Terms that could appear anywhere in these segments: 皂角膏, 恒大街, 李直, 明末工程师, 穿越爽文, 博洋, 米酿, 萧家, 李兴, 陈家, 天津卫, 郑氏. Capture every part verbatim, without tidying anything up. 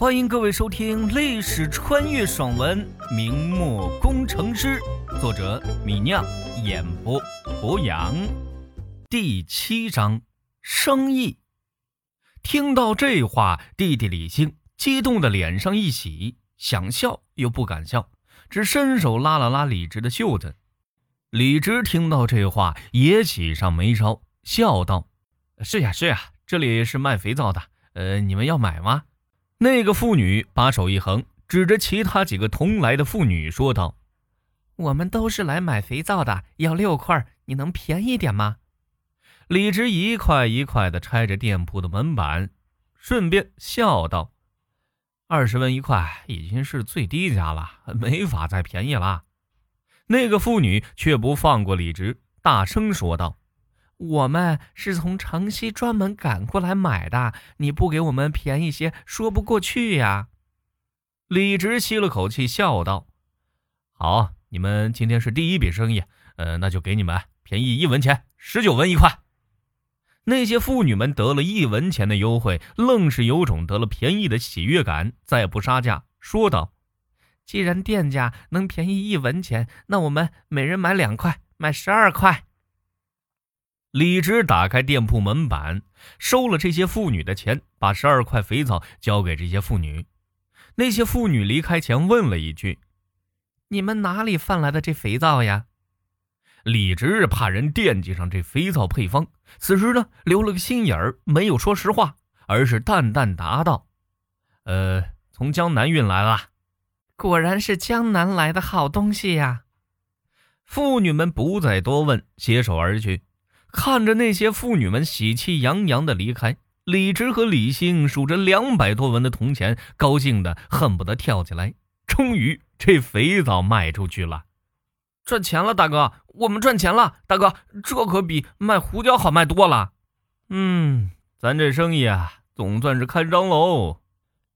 欢迎各位收听历史穿越爽文《明末工程师》，作者米酿，演播博洋。第七章，生意。听到这话，弟弟李兴激动的脸上一喜，想笑又不敢笑，只伸手拉了拉李直的袖子。李直听到这话，也喜上眉梢，笑道：“是呀是呀，这里是卖肥皂的，呃，你们要买吗？”那个妇女把手一横，指着其他几个同来的妇女说道：“我们都是来买肥皂的，要六块，你能便宜点吗？”李直一块一块地拆着店铺的门板，顺便笑道：“二十文一块已经是最低价了，没法再便宜了。”那个妇女却不放过李直，大声说道：“我们是从城西专门赶过来买的，你不给我们便宜些说不过去呀。”李直吸了口气笑道：“好，你们今天是第一笔生意，呃，那就给你们便宜一文钱，十九文一块。”那些妇女们得了一文钱的优惠，愣是有种得了便宜的喜悦感，再不杀价，说道：“既然店家能便宜一文钱，那我们每人买两块，买十二块。”李直打开店铺门板，收了这些妇女的钱，把十二块肥皂交给这些妇女。那些妇女离开前问了一句：“你们哪里贩来的这肥皂呀？”李直怕人惦记上这肥皂配方，此时呢留了个心眼儿，没有说实话，而是淡淡答道：“呃，从江南运来了。”“果然是江南来的好东西呀。”妇女们不再多问，携手而去。看着那些妇女们喜气洋洋地离开，李直和李兴数着两百多文的铜钱，高兴得恨不得跳起来。终于，这肥皂卖出去了，赚钱了，大哥，我们赚钱了，大哥，这可比卖胡椒好卖多了。嗯，咱这生意啊，总算是开张喽。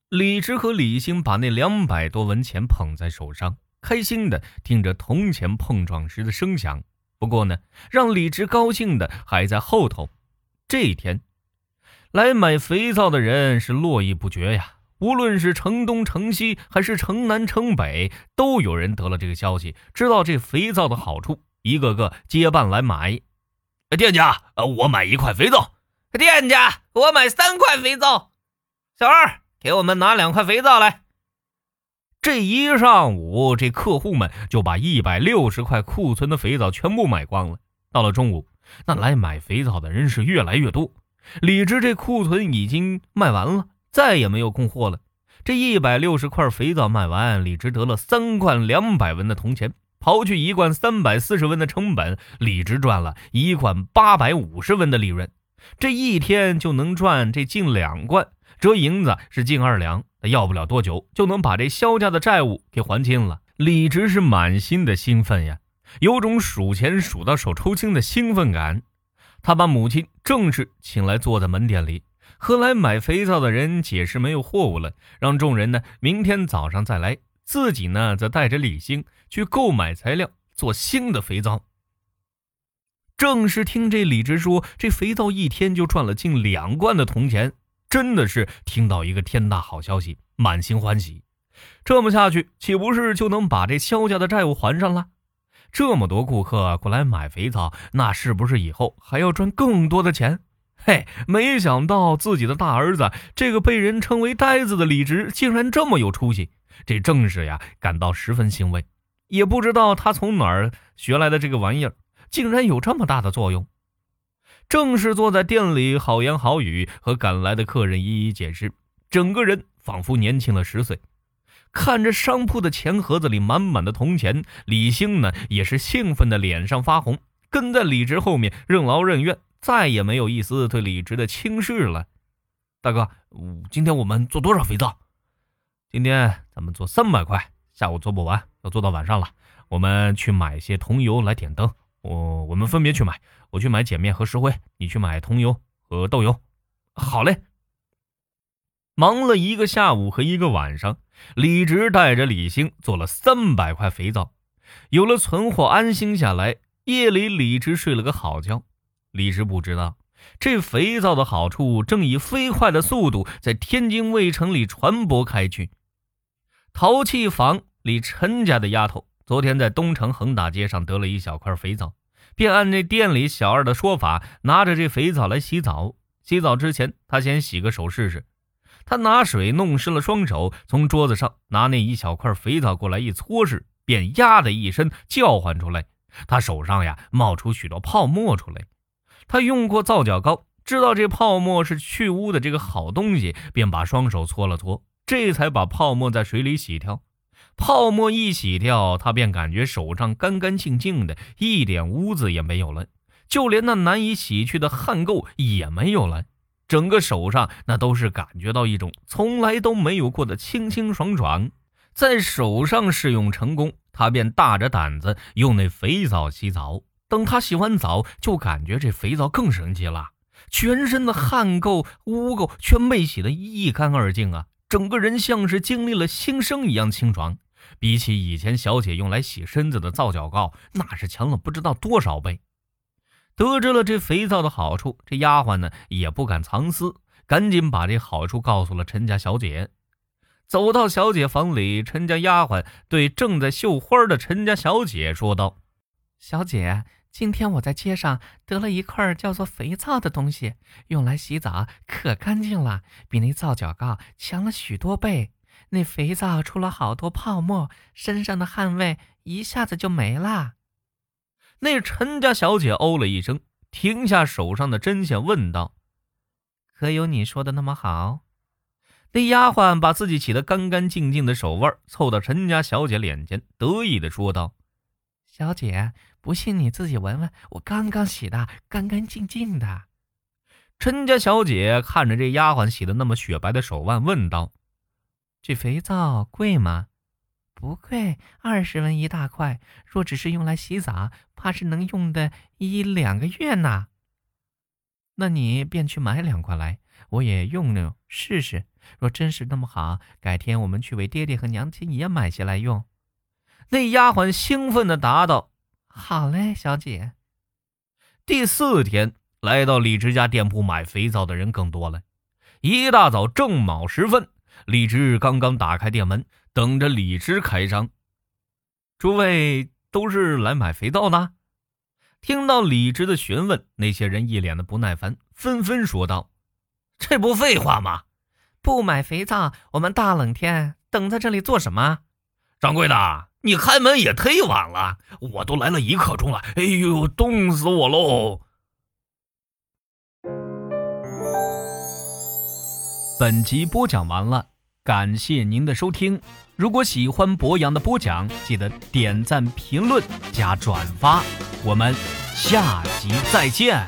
李直和李兴把那两百多文钱捧在手上，开心地听着铜钱碰撞时的声响。不过呢，让李直高兴的还在后头。这一天，来买肥皂的人是络绎不绝呀。无论是城东、城西，还是城南、城北，都有人得了这个消息，知道这肥皂的好处，一个个结伴来买。店家，我买一块肥皂。店家，我买三块肥皂。小二，给我们拿两块肥皂来。这一上午，这客户们就把一百六十块库存的肥皂全部买光了。到了中午，那来买肥皂的人是越来越多。李直这库存已经卖完了，再也没有供货了。这一百六十块肥皂卖完，李直得了三罐两百文的铜钱，刨去一罐三百四十文的成本，李直赚了一罐八百五十文的利润。这一天就能赚这近两罐，折银子是近二两。要不了多久就能把这萧家的债务给还清了。李直是满心的兴奋呀，有种数钱数到手抽筋的兴奋感。他把母亲郑氏请来，坐在门店里和来买肥皂的人解释没有货物了，让众人呢明天早上再来，自己呢则带着李兴去购买材料做新的肥皂。郑氏听这李直说这肥皂一天就赚了近两罐的铜钱，真的是听到一个天大好消息，满心欢喜。这么下去，岂不是就能把这萧家的债务还上了？这么多顾客过来买肥皂，那是不是以后还要赚更多的钱？嘿，没想到自己的大儿子，这个被人称为呆子的李直，竟然这么有出息。这正是呀，感到十分欣慰。也不知道他从哪儿学来的这个玩意儿，竟然有这么大的作用。正是坐在店里好言好语，和赶来的客人一一解释，整个人仿佛年轻了十岁。看着商铺的钱盒子里满满的铜钱，李兴呢也是兴奋的脸上发红，跟在李直后面任劳任怨，再也没有一丝对李直的轻视了。大哥，今天我们做多少肥皂？今天咱们做三百块，下午做不完，要做到晚上了。我们去买些桐油来点灯。我我们分别去买，我去买碱面和石灰，你去买桐油和豆油。好嘞。忙了一个下午和一个晚上，李直带着李兴做了三百块肥皂，有了存货，安心下来。夜里李直睡了个好觉。李直不知道，这肥皂的好处正以飞快的速度在天津卫城里传播开去。陶器坊里陈家的丫头昨天在东城恒大街上得了一小块肥皂，便按这店里小二的说法，拿着这肥皂来洗澡。洗澡之前，她先洗个手试试。她拿水弄湿了双手，从桌子上拿那一小块肥皂过来一搓拭，便呀的一声叫唤出来。她手上呀冒出许多泡沫出来。她用过皂角膏，知道这泡沫是去污的这个好东西，便把双手搓了搓，这才把泡沫在水里洗掉。泡沫一洗掉，她便感觉手上干干净净的，一点污渍也没有了，就连那难以洗去的汗垢也没有了，整个手上那都是感觉到一种从来都没有过的清清爽爽。在手上试用成功，她便大着胆子用那肥皂洗澡。等她洗完澡，就感觉这肥皂更神奇了，全身的汗垢污垢全被洗得一干二净啊，整个人像是经历了新生一样清爽。比起以前小姐用来洗身子的皂角膏，那是强了不知道多少倍。得知了这肥皂的好处，这丫鬟呢也不敢藏私，赶紧把这好处告诉了陈家小姐。走到小姐房里，陈家丫鬟对正在绣花的陈家小姐说道：“小姐，今天我在街上得了一块叫做肥皂的东西，用来洗澡可干净了，比那皂角膏强了许多倍。那肥皂出了好多泡沫，身上的汗味一下子就没了。”那陈家小姐哦了一声，停下手上的针线问道：“可有你说的那么好？”那丫鬟把自己洗得干干净净的手腕凑到陈家小姐脸前，得意地说道：“小姐，不信你自己闻闻，我刚刚洗的干干净净的。”陈家小姐看着这丫鬟洗的那么雪白的手腕，问道：“这肥皂贵吗？”“不贵，二十文一大块。若只是用来洗澡，怕是能用的一两个月呢。”“那你便去买两块来，我也用用试试。若真是那么好，改天我们去为爹爹和娘亲也买些来用。”那丫鬟兴奋地答道：“好嘞，小姐。”第四天，来到李直家店铺买肥皂的人更多了。一大早正卯时分，李直刚刚打开店门，等着李直开张。“诸位都是来买肥皂的？”听到李直的询问，那些人一脸的不耐烦，纷纷说道：“这不废话吗？不买肥皂，我们大冷天等在这里做什么？”“掌柜的，你开门也忒晚了，我都来了一刻钟了，哎呦，冻死我喽！”本集播讲完了，感谢您的收听。如果喜欢博洋的播讲，记得点赞、评论、加转发，我们下集再见。